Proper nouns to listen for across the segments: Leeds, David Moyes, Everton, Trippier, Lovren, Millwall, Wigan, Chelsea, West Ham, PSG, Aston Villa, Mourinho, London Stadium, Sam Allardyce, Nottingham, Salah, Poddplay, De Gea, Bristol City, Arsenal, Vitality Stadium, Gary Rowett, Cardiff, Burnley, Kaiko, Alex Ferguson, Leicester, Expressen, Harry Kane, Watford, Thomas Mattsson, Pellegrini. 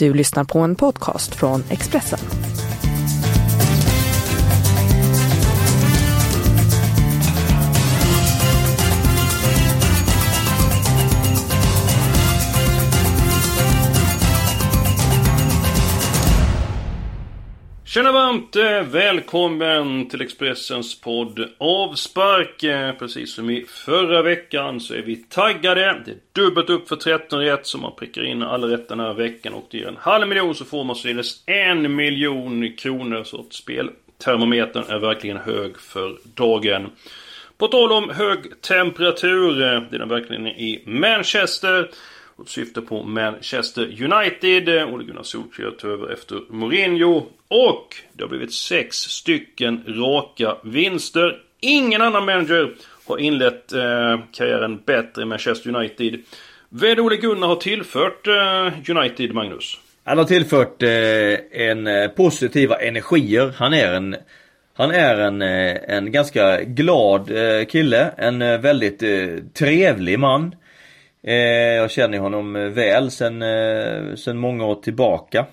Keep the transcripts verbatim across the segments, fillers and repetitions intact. Du lyssnar på en podcast från Expressen. Tjena varmt, välkommen till Expressens podd Avspark. Precis som i förra veckan så är vi taggade. Det är dubbelt upp för tretton rätt, så man prickar in alla rätt den här veckan och det är en halv miljon, så får man således en miljon kronor. Så att speltermometern är verkligen hög för dagen. På tal om hög temperatur, det är den verkligen i Manchester. Och syfte på Manchester United. Ole Gunnar Solskjaer tog över efter Mourinho. Och det har blivit sex stycken raka vinster. Ingen annan manager har inlett eh, karriären bättre i Manchester United. Vad Ole Gunnar har tillfört eh, United, Magnus? Han har tillfört eh, en positiva energier. Han är en... Han är en, en ganska glad eh, kille. En eh, väldigt eh, trevlig man. Eh, jag känner honom väl sen, eh, sen många år tillbaka.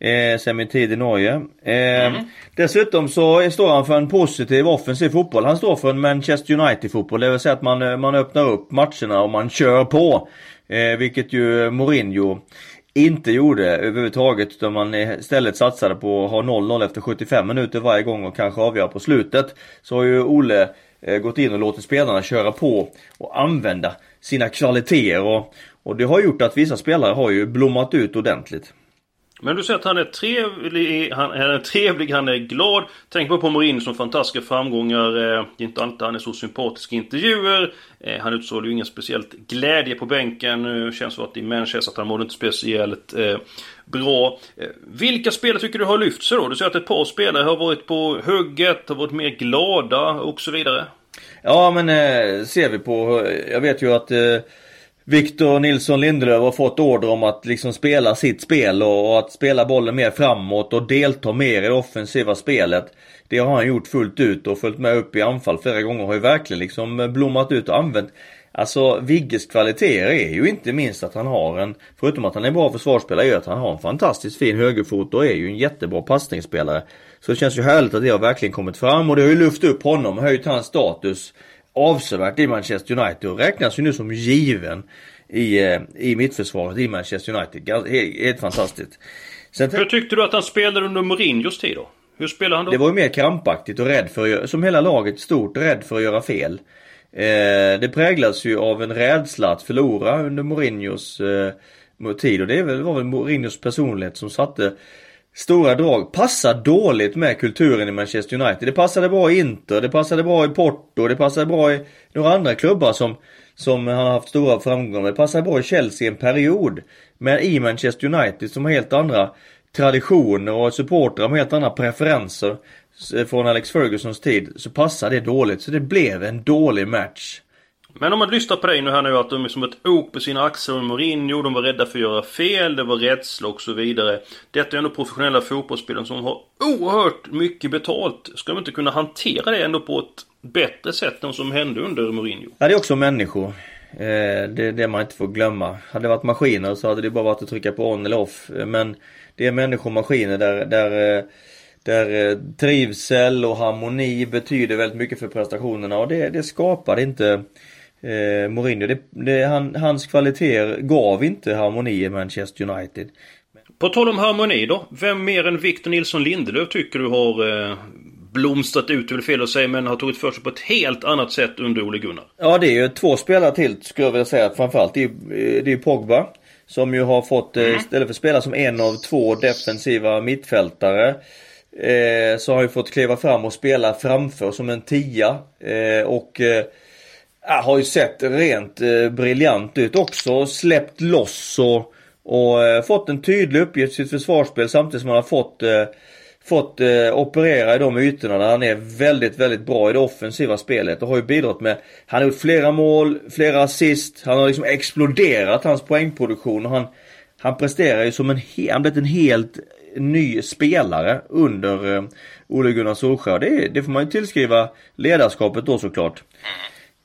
Eh, sen min tid i Norge. Eh, mm. Dessutom så står han för en positiv offensiv fotboll. Han står för en Manchester United-fotboll. Det vill säga att man, man öppnar upp matcherna och man kör på. Eh, vilket ju Mourinho inte gjorde överhuvudtaget. Utan man istället satsade på att ha noll noll efter sjuttiofem minuter varje gång och kanske avgöra på slutet. Så har ju Ole gått in och låter spelarna köra på och använda sina kvaliteter, och, och det har gjort att vissa spelare har ju blommat ut ordentligt. Men du säger att han är trevlig, han är trevlig, han är glad. Tänk på på Mourinho som fantastiska framgångar. Det är inte alltid han är så sympatisk i intervjuer. Han utsåg ju ingen speciellt glädje på bänken. Det känns så att i Manchester att han mådde inte speciellt bra. Vilka spelare tycker du har lyft sig då? Du säger att ett par spelare har varit på hugget, har varit mer glada och så vidare. Ja, men ser vi på, jag vet ju att Victor Nilsson Lindelöf har fått order om att liksom spela sitt spel och, och att spela bollen mer framåt och delta mer i det offensiva spelet. Det har han gjort fullt ut och följt med upp i anfall flera gånger, har ju verkligen liksom blommat ut och använt. Alltså Vigges kvaliteter är ju inte minst att han har en, förutom att han är en bra försvarsspelare, är att han har en fantastiskt fin högerfot och är ju en jättebra passningsspelare. Så det känns ju härligt att det har verkligen kommit fram och det har ju lyft upp honom, höjt hans status avsevärt i Manchester United och räknas ju nu som given i, i mittförsvaret i Manchester United. Helt fantastiskt. Sen, hur tyckte du att han spelade under Mourinhos tid då? Hur spelade han då? Det var ju mer krampaktigt och rädd för, som hela laget stort, rädd för att göra fel. Eh, det präglas ju av en rädsla att förlora under Mourinhos eh, tid, och det var väl Mourinhos personlighet som satte stora drag. Passar dåligt med kulturen i Manchester United. Det passade bra i Inter, det passade bra i Porto, det passade bra i några andra klubbar som, som han har haft stora framgångar med. Det passade bra i Chelsea en period. Men i Manchester United som har helt andra traditioner och supportrar med helt andra preferenser från Alex Fergusons tid, så passade det dåligt. Så det blev en dålig match. Men om man lyssnar på dig nu här nu, att de är som ett ok på sina axlar och Mourinho, de var rädda för att göra fel, det var rädsla och så vidare. Detta är ändå professionella fotbollsspelare som har oerhört mycket betalt. Ska de inte kunna hantera det ändå på ett bättre sätt än som hände under Mourinho? Ja, det är också människor. Det är det man inte får glömma. Hade det varit maskiner så hade det bara varit att trycka på on eller off. Men det är människor och maskiner där... där Där trivsel och harmoni betyder väldigt mycket för prestationerna. Och det, det skapade inte eh, Mourinho. Det, det, han, hans kvaliteter gav inte harmoni i Manchester United. På tal om harmoni då. Vem mer än Victor Nilsson Lindelöf tycker du har eh, blomstrat ut, eller fel att säga, men har tagit för sig på ett helt annat sätt under Ole Gunnar? Ja, det är ju två spelare till skulle jag vilja säga. Framförallt det är, det är Pogba. Som ju har fått, eh, istället för att spela som en av två defensiva mittfältare, Eh, så har ju fått kliva fram och spela framför som en tia eh, och eh, har ju sett rent eh, briljant ut också, släppt loss och, och eh, fått en tydlig uppgift i sitt försvarsspel, samtidigt som han har fått, eh, fått eh, operera i de ytorna där han är väldigt väldigt bra i det offensiva spelet och har ju bidragit med, han har gjort flera mål, flera assist, han har liksom exploderat hans poängproduktion och han, han presterar ju som en, han blivit en helt ny spelare under eh, Ole Gunnar Solskjaer. Det, det får man ju tillskriva ledarskapet då såklart.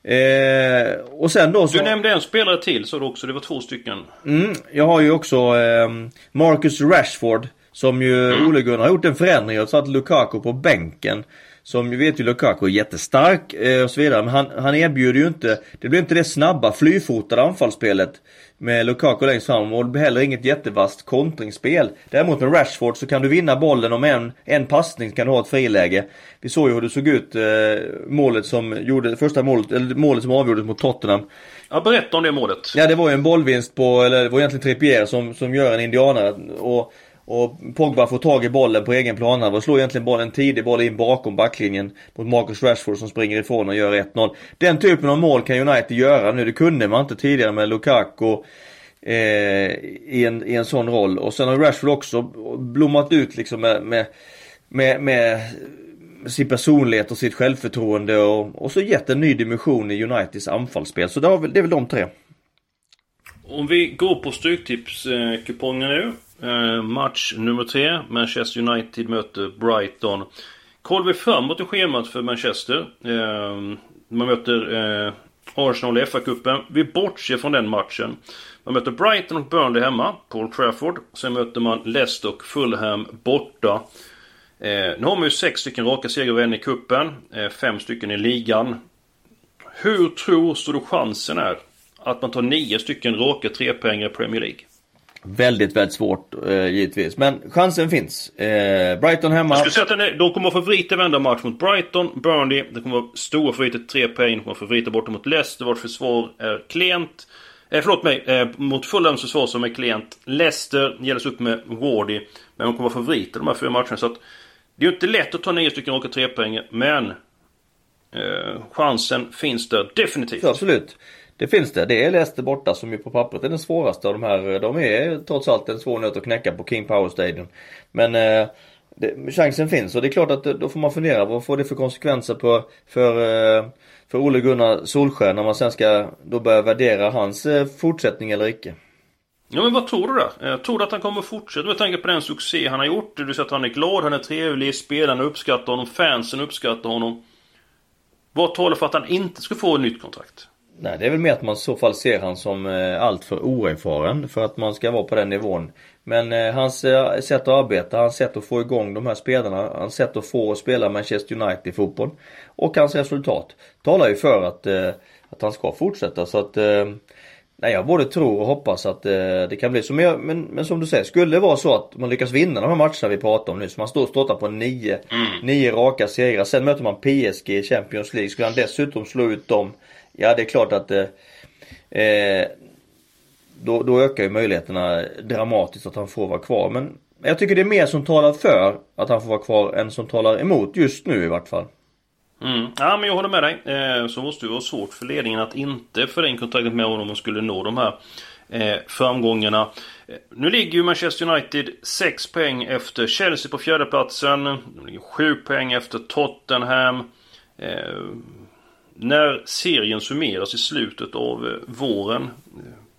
Eh, och sen då så... Du nämnde en spelare till, så det också, det var två stycken. Mm, jag har ju också eh, Marcus Rashford, som ju mm. Ole Gunnar har gjort en förändring och satt Lukaku på bänken. Som vi vet ju, Lukaku är jättestark eh, och så vidare, men han, han erbjuder ju inte, det blir inte det snabba flyfotade anfallsspelet med Lukaku längst fram, och det blir heller inget jättevast kontringsspel. Däremot med Rashford så kan du vinna bollen, om en, en passning kan du ha ett friläge. Vi såg ju hur det såg ut eh, målet som gjorde, första målet, eller målet som avgjordes mot Tottenham. Ja, berätta om det målet. Ja, det var ju en bollvinst på, eller det var egentligen Trippier som, som gör en indianare, och och Pogba får tag i bollen på egen plan här och slår egentligen bollen tidig boll in bakom backlinjen mot Marcus Rashford som springer ifrån och gör ett noll. Den typen av mål kan United göra nu, det kunde man inte tidigare med Lukaku eh, i, en, i en sån roll. Och sen har Rashford också blommat ut liksom med, med, med, med sin personlighet och sitt självförtroende, och, och så gett en ny dimension i Uniteds anfallsspel. Så det är väl, det är väl de tre. Om vi går på stryktipskupongen nu. Eh, match nummer tre, Manchester United möter Brighton. Kollar vi framåt i schemat för Manchester, eh, man möter eh, Arsenal i F A-cupen. Vi bortser från den matchen. Man möter Brighton och Burnley hemma, Paul Trafford. Sen möter man Leicester och Fulham borta. eh, Nu har man ju sex stycken raka segervänner i kuppen, eh, Fem stycken i ligan. Hur tror du chansen är att man tar nio stycken raka trepoängare i Premier League? Väldigt, väldigt svårt eh, givetvis. Men chansen finns. eh, Brighton hemma, jag skulle säga att de kommer att favoriter vända match mot Brighton. Burnley, det kommer att vara stora favoriter, tre poäng. De kommer att favoriter borta mot Leicester, vårt försvar är klent. eh, Förlåt mig, eh, mot Fulhams försvar som är klent. Leicester gälls upp med Wardy, men de kommer att vara favoriter de här fyra matcherna. Så att det är ju inte lätt att ta nio stycken och åka tre poäng, men eh, chansen finns där definitivt. Absolut. Det finns det, det är Leicester borta som ju på pappret är den svåraste av de här. De är trots allt en svår nöt att knäcka på King Power Stadium. Men eh, det, chansen finns, och det är klart att då får man fundera, vad får det för konsekvenser på, för, eh, för Ole Gunnar Solskjaer när man sen ska då börja värdera hans eh, fortsättning eller icke. Ja, men vad tror du då? Jag tror att han kommer fortsätta med tanke på den succé han har gjort. Du ser att han är glad, han är trevlig, spelarna uppskattar honom, fansen uppskattar honom. Vad talar för att han inte ska få ett nytt kontrakt? Nej, det är väl mer att man i så fall ser han som eh, allt för oerfaren för att man ska vara på den nivån. Men eh, hans eh, sätt att arbeta, hans sätt att få igång de här spelarna, hans sätt att få och spela Manchester United i fotboll och hans resultat talar ju för att, eh, att han ska fortsätta. Så att eh, nej, jag både tror och hoppas att eh, det kan bli som jag, men, men som du säger, skulle det vara så att man lyckas vinna de här matcherna vi pratar om nu, så man står stått på nio, mm. nio raka segrar, sen möter man P S G i Champions League, skulle han dessutom slå ut dem. Ja, det är klart att eh, då, då ökar ju möjligheterna dramatiskt att han får vara kvar. Men jag tycker det är mer som talar för att han får vara kvar än som talar emot just nu i vart fall. Mm. Ja, men jag håller med dig. Eh, så måste det vara svårt för ledningen att inte förlänga kontraktet med honom och skulle nå de här eh, framgångarna. Nu ligger ju Manchester United sex poäng efter Chelsea på fjärde platsen. De ligger sju poäng efter Tottenham. Eh, När serien summeras i slutet av våren,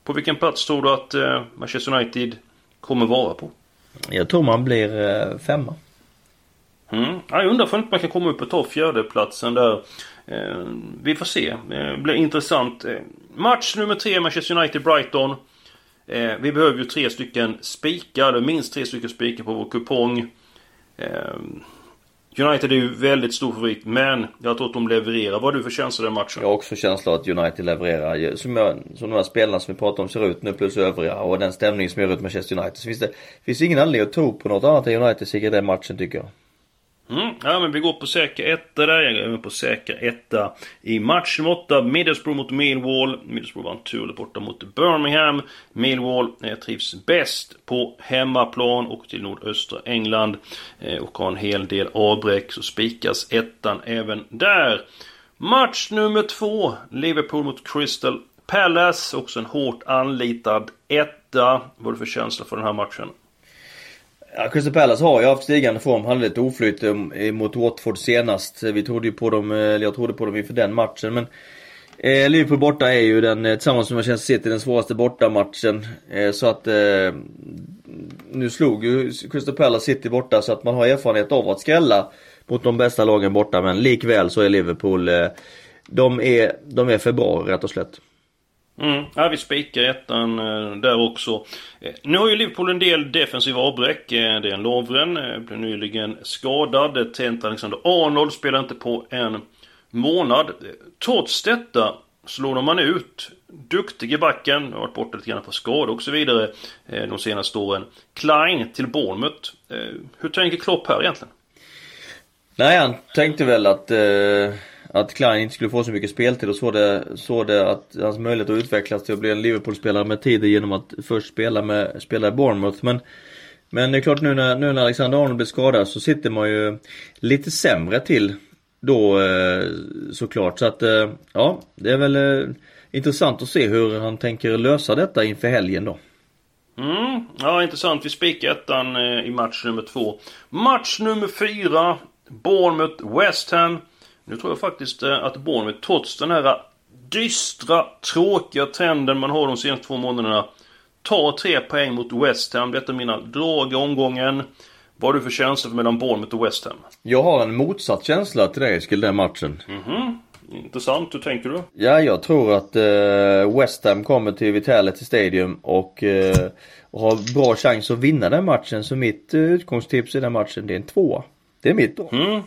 på vilken plats tror du att Manchester United kommer vara på? Jag tror man blir femma. Mm. Ja, jag undrar för att man kan komma upp och ta fjärdeplatsen där. Vi får se, det blir intressant. Match nummer tre, Manchester United-Brighton. Vi behöver ju tre stycken spikar, eller minst tre stycken spikar på vår kupong. United är ju väldigt stor favorit, men jag tror att de levererar. Vad har du för känsla i den matchen? Jag har också känsla att United levererar. Som, jag, som de här spelarna som vi pratar om ser ut nu plus övriga, och den stämning som gör ut Manchester United. Så finns det finns ingen anledning att tro på något annat än United säkert den matchen, tycker jag. Mm, ja, men vi går på säker etta där. Jag går på säker etta i match åtta. Middlesbrough mot Millwall. Middlesbrough vann turligt borta mot Birmingham. Millwall eh, trivs bäst på hemmaplan och till nordöstra England. Eh, och har en hel del avbräck, så spikas ettan även där. Match nummer två. Liverpool mot Crystal Palace. Också en hårt anlitad etta. Vad är det för känsla för den här matchen? Ja, Crystal Palace har ju haft stigande form, han hade lite oflyt mot Watford senast. Vi trodde ju på dem, eller jag trodde på dem inför den matchen, men eh, Liverpool borta är ju den, tillsammans med Chelsea City, den svåraste bortamatchen. Eh, så att eh, nu slog ju Crystal Palace City borta, så att man har erfarenhet av att skrälla mot de bästa lagen borta, men likväl så är Liverpool eh, de är, de är för bra rätt och slätt. Mm. Ja, vi spikar ettan där också. Nu har ju Liverpool en del defensiva avbräck. Det är en Lovren, blev nyligen skadad. Trent Alexander-Arnold spelar inte på en månad. Trots detta slår man ut duktig i backen, har varit borta lite grann på skada och så vidare de senaste åren. Klein till Bournemouth. Hur tänker Klopp här egentligen? Nej, han tänkte väl att eh... att Klein inte skulle få så mycket speltid, och så det, så det att hans möjlighet att utvecklas till att bli en Liverpool-spelare med tid genom att först spela med spela i Bournemouth. Men, men det är klart, nu när, nu när Alexander Arnold blir skadad så sitter man ju lite sämre till då, såklart. Så att ja, det är väl intressant att se hur han tänker lösa detta inför helgen då. Mm, ja, intressant. Vi spikar ettan i match nummer två. Match nummer fyra, Bournemouth West Ham. Nu tror jag faktiskt att Bournemouth, trots den här dystra, tråkiga trenden man har de senaste två månaderna, tar tre poäng mot West Ham. Detta är mina drag i omgången. Vad har du för känsla för mellan Bournemouth och West Ham? Jag har en motsatt känsla till dig till den matchen. Mhm, intressant. Hur tänker du? Ja, jag tror att eh, West Ham kommer till Vitality Stadium och, eh, och har bra chans att vinna den matchen. Så mitt eh, utgångstips i den matchen, det är en två. Det är mitt då. Mm.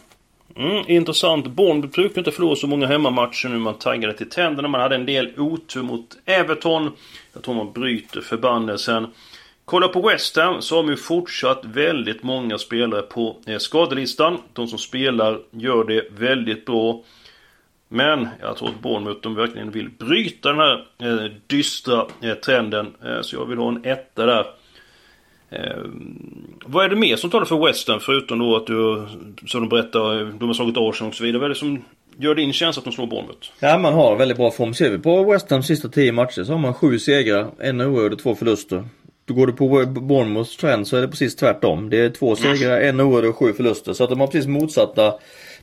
Mm, intressant. Bournemouth brukar inte förlora så många hemmamatcher nu, man taggade till tänderna. Man hade en del otur mot Everton. Jag tror man bryter förbannelsen. Kolla på West Ham, så har man ju fortsatt väldigt många spelare på skadelistan. De som spelar gör det väldigt bra. Men jag tror att Bournemouth, de verkligen vill bryta den här eh, dystra eh, trenden. Eh, så jag vill ha en etta där. Eh, vad är det mer som talar för West Ham, förutom då att du, som du berättar, de har slagit Arsenal och så vidare? Vad är det som gör din känsla att de slår Bournemouth? Ja, man har väldigt bra form. Ser vi på West Ham sista tio matcher så har man sju segrar, en oavgjord och två förluster. Då går du på Bournemouths trend så är det precis tvärtom. Det är två segrar, mm. en oavgjord och sju förluster. Så att de har precis motsatta,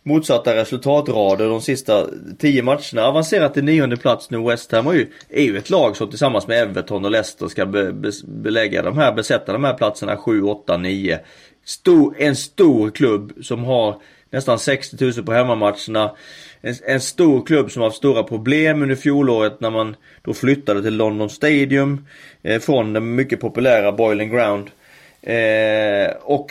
motsatta resultatrader de sista tio matcherna. Avancerat till nionde plats nu. West Ham är ju, är ju ett lag som tillsammans med Everton och Leicester ska be, be, belägga de här, besätta de här platserna sju, åtta, nio. Stor, en stor klubb som har nästan sextio tusen på hemmamatcherna. En, en stor klubb som har haft stora problem under fjolåret när man då flyttade till London Stadium eh, från den mycket populära Boiling Ground. Eh, och...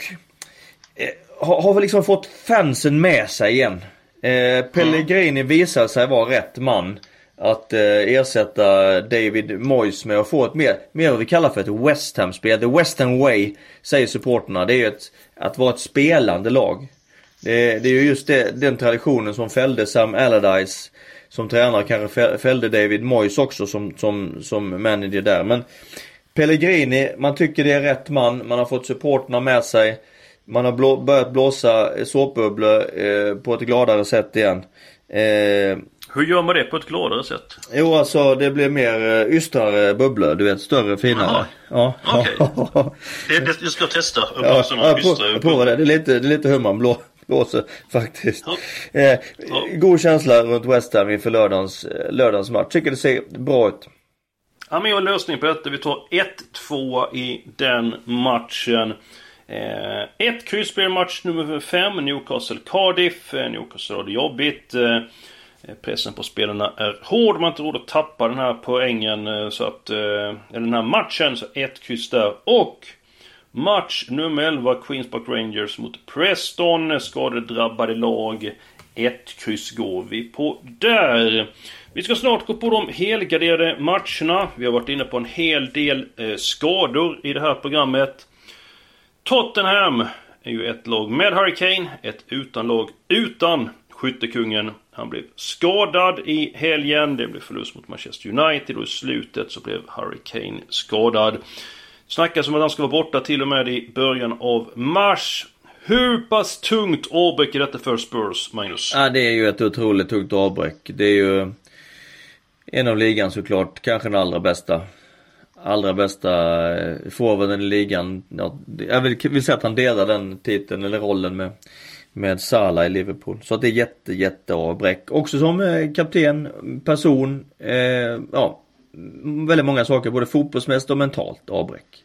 Eh, har vi liksom fått fansen med sig igen. Eh, Pellegrini visar sig vara rätt man att eh, ersätta David Moyes med att få ett mer, mer vad vi kallar för ett West Ham-spel. The West Ham way, säger supporterna. Det är ju ett, att vara ett spelande lag. Det, det är ju just det, den traditionen som fällde Sam Allardyce som tränare, kanske fällde David Moyes också som, som, som manager där. Men Pellegrini, man tycker det är rätt man. Man har fått supporterna med sig. Man har blå, börjat blåsa såpbubblor eh, på ett gladare sätt igen. Eh, Hur gör man det på ett gladare sätt? Jo, alltså det blir mer ystrare bubblor, du vet, större, finare. Ja. Okej. Okay. det, det, jag ska testa. Ja, ja, jag provar det. Det är lite, det är lite hur man blå, blåser faktiskt. Ja. Eh, ja. God känsla runt West Ham inför lördagens, lördagens match. Tycker det ser bra ut. Ja, men jag har lösning på detta. Vi tar ett två i den matchen. Eh, ett kryssspel match nummer fem, Newcastle Cardiff. eh, Newcastle har det jobbigt. eh, Pressen på spelarna är hård. Man har inte råd att tappa den här poängen, eh, så att, eh, eller den här matchen. Så ett kryss där. Och match nummer elva, Queens Park Rangers mot Preston. Skadedrabbade lag. Ett kryss går vi på där. Vi ska snart gå på de helgarderade matcherna. Vi har varit inne på en hel del eh, skador i det här programmet. Tottenham är ju ett lag med Harry Kane, ett utan lag utan skyttekungen. Han blev skadad i helgen, det blev förlust mot Manchester United och i slutet så blev Harry Kane skadad. Snackas om att han ska vara borta till och med i början av mars. Hur pass tungt avbräck är detta för Spurs, Magnus? Ja, det är ju ett otroligt tungt avbräck. Det är ju en av ligan såklart, kanske den allra bästa. Allra bästa forwarden i ligan. Ja, jag vill, vill säga att han delar den titeln eller rollen med, med Salah i Liverpool. Så att det är jätte, jätte avbräck. Också som eh, kapten, person, eh, ja, väldigt många saker. Både fotbollsmässigt och mentalt avbräck.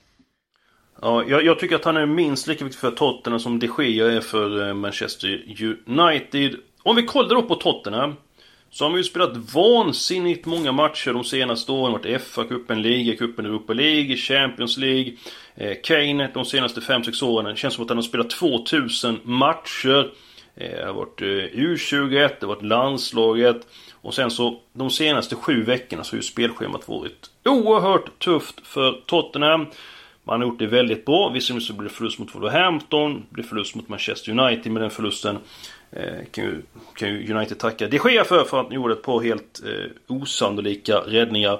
Ja, jag, jag tycker att han är minst lika viktig för Tottenham som De Gea är för Manchester United. Om vi kollar upp på Tottenham Så har man ju spelat vansinnigt många matcher de senaste åren. Varit F A-cupen, Liga-cupen, Europa League, Champions League. Eh, Kane de senaste fem sex åren. Det känns som att han har spelat tvåtusen matcher. Eh, det har varit eh, U tjugoett, det har varit landslaget. Och sen så de senaste sju veckorna så har ju spelschemat varit oerhört tufft för Tottenham. Man har gjort det väldigt bra. Visserligen så blir det förlust mot Wolverhampton. Det blir förlust mot Manchester United med den förlusten. Kan ju, kan ju United tacka det sker för för att ni gjorde ett par helt eh, osannolika räddningar.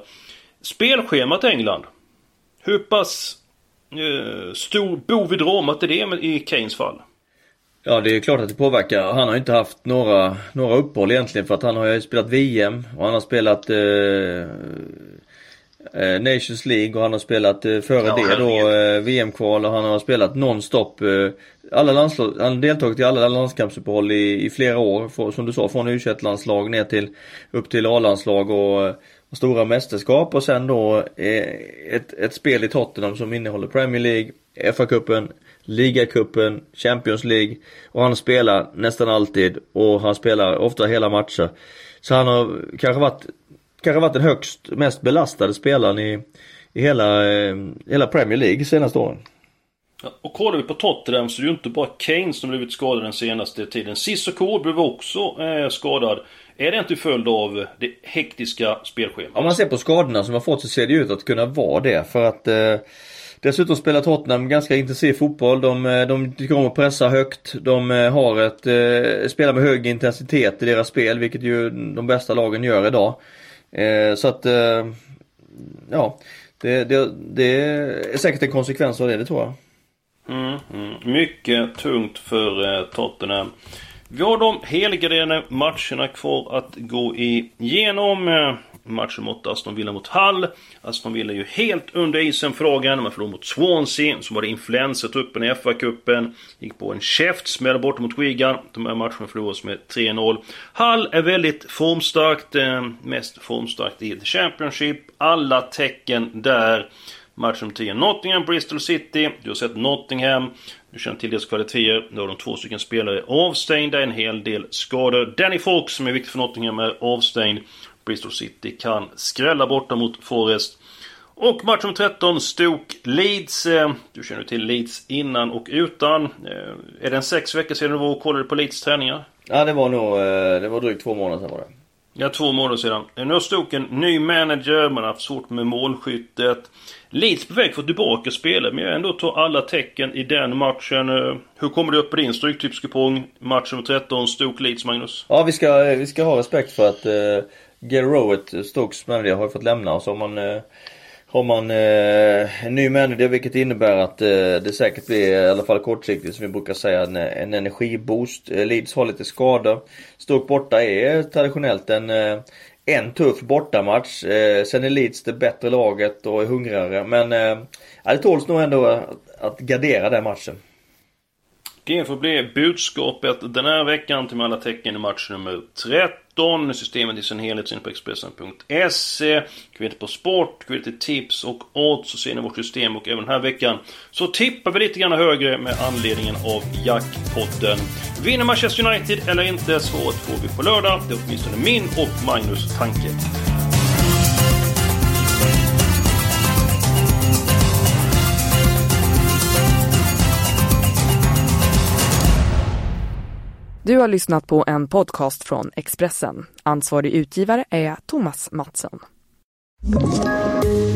Spelschemat i England, hur pass eh, stor bov i dramat är det med, i Kanes fall? Ja, det är klart att det påverkar. Han har ju inte haft några, några uppehåll egentligen, för att han har ju spelat V M och han har spelat eh, Nations League och han har spelat eh, före ja, det då eh, V M-kval, och han har spelat nonstop eh, alla landslag, han har deltagit i alla landskampsuppehåll i, i flera år för, som du sa, från U tjugoett-landslag ner till upp till A-landslag och, och stora mästerskap, och sen då eh, ett, ett spel i Tottenham som innehåller Premier League, F A-cupen, Liga-cupen, Champions League, och han spelar nästan alltid och han spelar ofta hela matcher, så han har kanske varit kanske varit den högst, mest belastade spelaren i, i hela, eh, hela Premier League senaste åren. Ja, och kollar vi på Tottenham så är det ju inte bara Kane som blivit skadad den senaste tiden. Sissoko blev också eh, skadad. Är det inte följd av det hektiska spelschemat? Om man ser på skadorna som har fått så ser det ut att kunna vara det. För att eh, dessutom spelar Tottenham ganska intensiv fotboll. De, de tycker om att pressa högt. De har ett, eh, spelar med hög intensitet i deras spel, vilket ju de bästa lagen gör idag. Eh, så att eh, ja, det, det, det är säkert en konsekvens av det, det tror jag. Mm, mm. Mycket tungt för eh, Tottenham. Vi har de helgarena matcherna kvar att gå igenom. eh, Matchen mot Aston Villa mot Hull. Aston Villa är ju helt under isen frågan. Man förlorade mot Swansea som var det influenset uppen i F A-cupen. Gick på en käftsmäll bort mot Wigan. De här matcherna förlorades med tre noll. Hull är väldigt formstarkt. Eh, mest formstarkt i The Championship. Alla tecken där. Match om tio Nottingham, Bristol City. Du har sett Nottingham. Du känner till deras kvaliteter. Nu har de två stycken spelare avstängda. En hel del skador. Danny Folk som är viktig för Nottingham är avstängd. Bristol City kan skrälla borta mot Forest. Och match om tretton Stoke, Leeds. Du känner till Leeds innan och utan. Är det en sex veckor sedan du var och kollade på Leeds träningar? Ja, det var nog det var drygt två månader sedan var det. Ja, två månader sedan. Nu har Stoke en ny manager. Man har haft svårt med målskyttet. Leeds på väg för tillbaka spelet, men jag ändå tar alla tecken i den matchen. Hur kommer du upp på din stryktipskupong? Match om tretton Stoke, Leeds, Magnus. Ja, vi ska, vi ska ha respekt för att eh... Gary Rowett, Stokes manager, har fått lämna, och så har man, eh, har man eh, en ny manager, vilket innebär att eh, det säkert blir, i alla fall kortsiktigt som vi brukar säga, en, en energiboost. Leeds har lite skada. Stoke borta är traditionellt en, en tuff bortamatch. Eh, sen är Leeds det bättre laget och är hungrigare, men eh, det tåls nog ändå att, att gardera den matchen. Det får bli budskapet den här veckan till alla tecken i match nummer tretton. Systemet i sin helhet ser ni på Expressen punkt se. Kvittar på sport, kvittar tips och odds, så ser ni vårt system, och även den här veckan så tippar vi lite grann högre med anledningen av jackpotten. Vinner Manchester United eller inte, svaret får vi på lördag. Det är åtminstone min och Magnus tanke. Du har lyssnat på en podcast från Expressen. Ansvarig utgivare är Thomas Mattsson.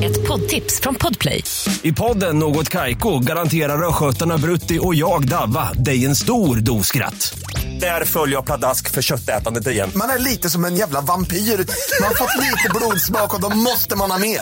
Ett poddtips från Podplay. I podden Något Kaiko garanterar röskötarna Brutti och jag Davva dig en stor doskratt. Där följer jag pladask för köttätandet igen. Man är lite som en jävla vampyr. Man har fått lite blodsmak och då måste man ha mer.